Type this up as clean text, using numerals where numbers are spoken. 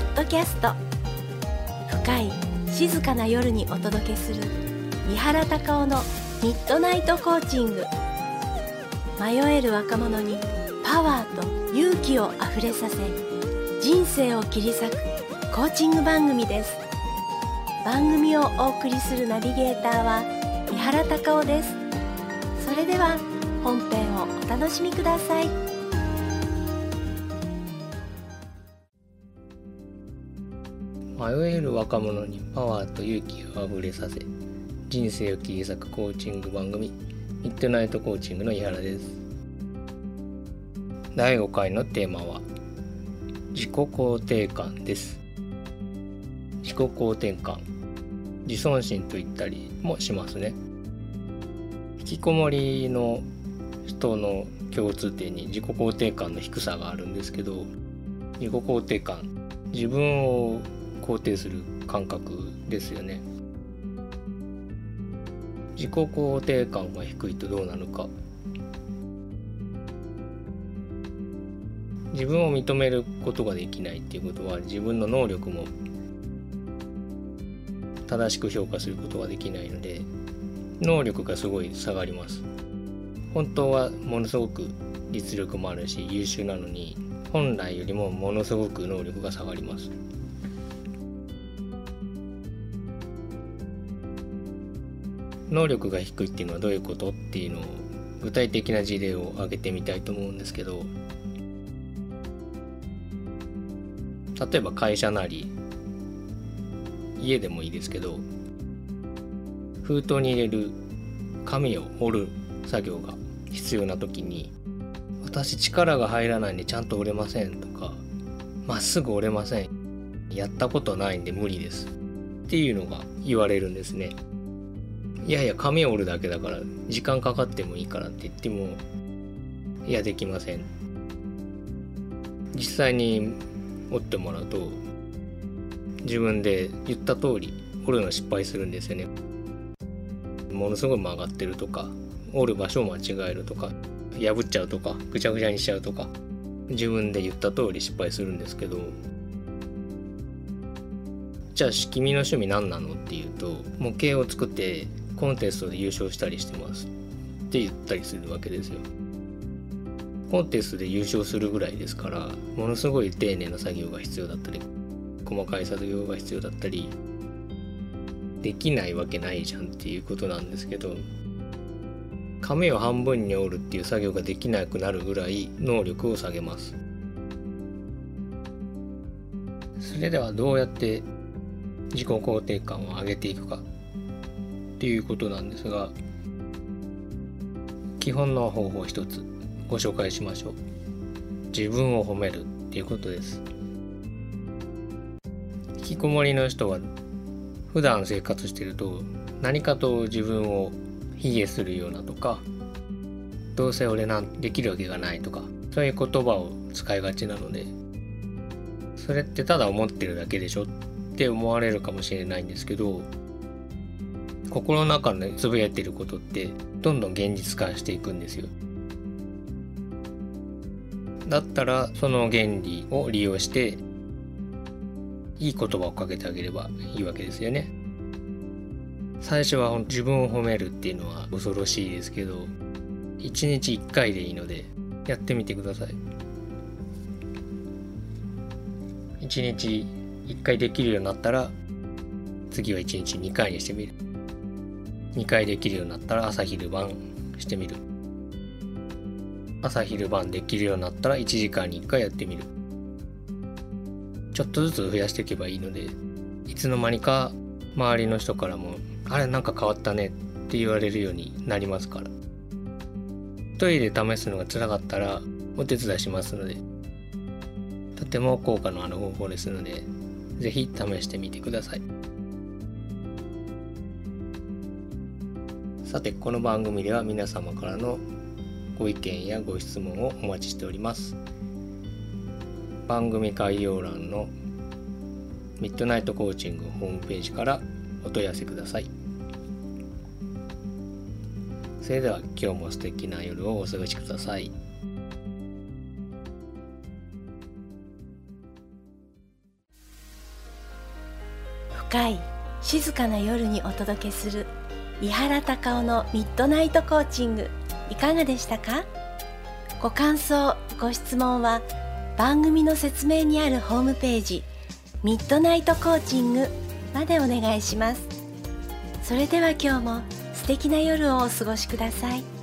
ポッドキャスト、深い静かな夜にお届けする三原孝雄のミッドナイトコーチング。迷える若者にパワーと勇気をあふれさせ、人生を切り裂くコーチング番組です。番組をお送りするナビゲーターは三原孝雄です。それでは本編をお楽しみください。迷える若者にパワーと勇気をあふれさせ、人生を切り裂くコーチング番組、ミッドナイトコーチングの井原です。第5回のテーマは自己肯定感です。自己肯定感、自尊心と言ったりもしますね。引きこもりの人の共通点に自己肯定感の低さがあるんですけど、自己肯定感、自分を肯定する感覚ですよね。自己肯定感が低いとどうなるか、自分を認めることができないっていうことは、自分の能力も正しく評価することができないので、能力がすごい下がります。本当はものすごく実力もあるし優秀なのに、本来よりもものすごく能力が下がります。能力が低いっていうのはどういうことっていうのを、具体的な事例を挙げてみたいと思うんですけど、例えば会社なり家でもいいですけど、封筒に入れる紙を折る作業が必要な時に、私力が入らないんでちゃんと折れませんとか、まっすぐ折れません、やったことないんで無理ですっていうのが言われるんですね。いやいや紙を折るだけだから時間かかってもいいからって言っても、いやできません。実際に折ってもらうと、自分で言った通り折るの失敗するんですよね。ものすごい曲がってるとか、折る場所を間違えるとか、破っちゃうとか、ぐちゃぐちゃにしちゃうとか、自分で言った通り失敗するんですけど、じゃあ君の趣味何なのっていうと、模型を作ってコンテストで優勝したりしてますって言ったりするわけですよ。コンテストで優勝するぐらいですから、ものすごい丁寧な作業が必要だったり、細かい作業が必要だったり、できないわけないじゃんっていうことなんですけど、紙を半分に折るっていう作業ができなくなるぐらい能力を下げます。それではどうやって自己肯定感を上げていくかっていうことなんですが、基本の方法を一つご紹介しましょう。自分を褒めるっていうことです。引きこもりの人は普段生活してると、何かと自分を卑下するようなとか、どうせ俺なんできるわけがないとか、そういう言葉を使いがちなので、それってただ思ってるだけでしょって思われるかもしれないんですけど、心の中でつぶやいてることってどんどん現実化していくんですよ。だったらその原理を利用していい言葉をかけてあげればいいわけですよね。最初は自分を褒めるっていうのは恐ろしいですけど、1日1回でいいのでやってみてください。1日1回できるようになったら、次は1日2回にしてみる。2回できるようになったら朝昼晩してみる。朝昼晩できるようになったら1時間に1回やってみる。ちょっとずつ増やしていけばいいので、いつの間にか周りの人からも、あれなんか変わったねって言われるようになりますから。一人で試すのが辛かったらお手伝いしますので、とても効果のある方法ですので、ぜひ試してみてください。さて、この番組では皆様からのご意見やご質問をお待ちしております。番組概要欄のミッドナイトコーチングホームページからお問い合わせください。それでは今日も素敵な夜をお過ごしください。回静かな夜にお届けする井原貴男のミッドナイトコーチング、いかがでしたか？ご感想、ご質問は番組の説明にあるホームページミッドナイトコーチングまでお願いします。それでは今日も素敵な夜をお過ごしください。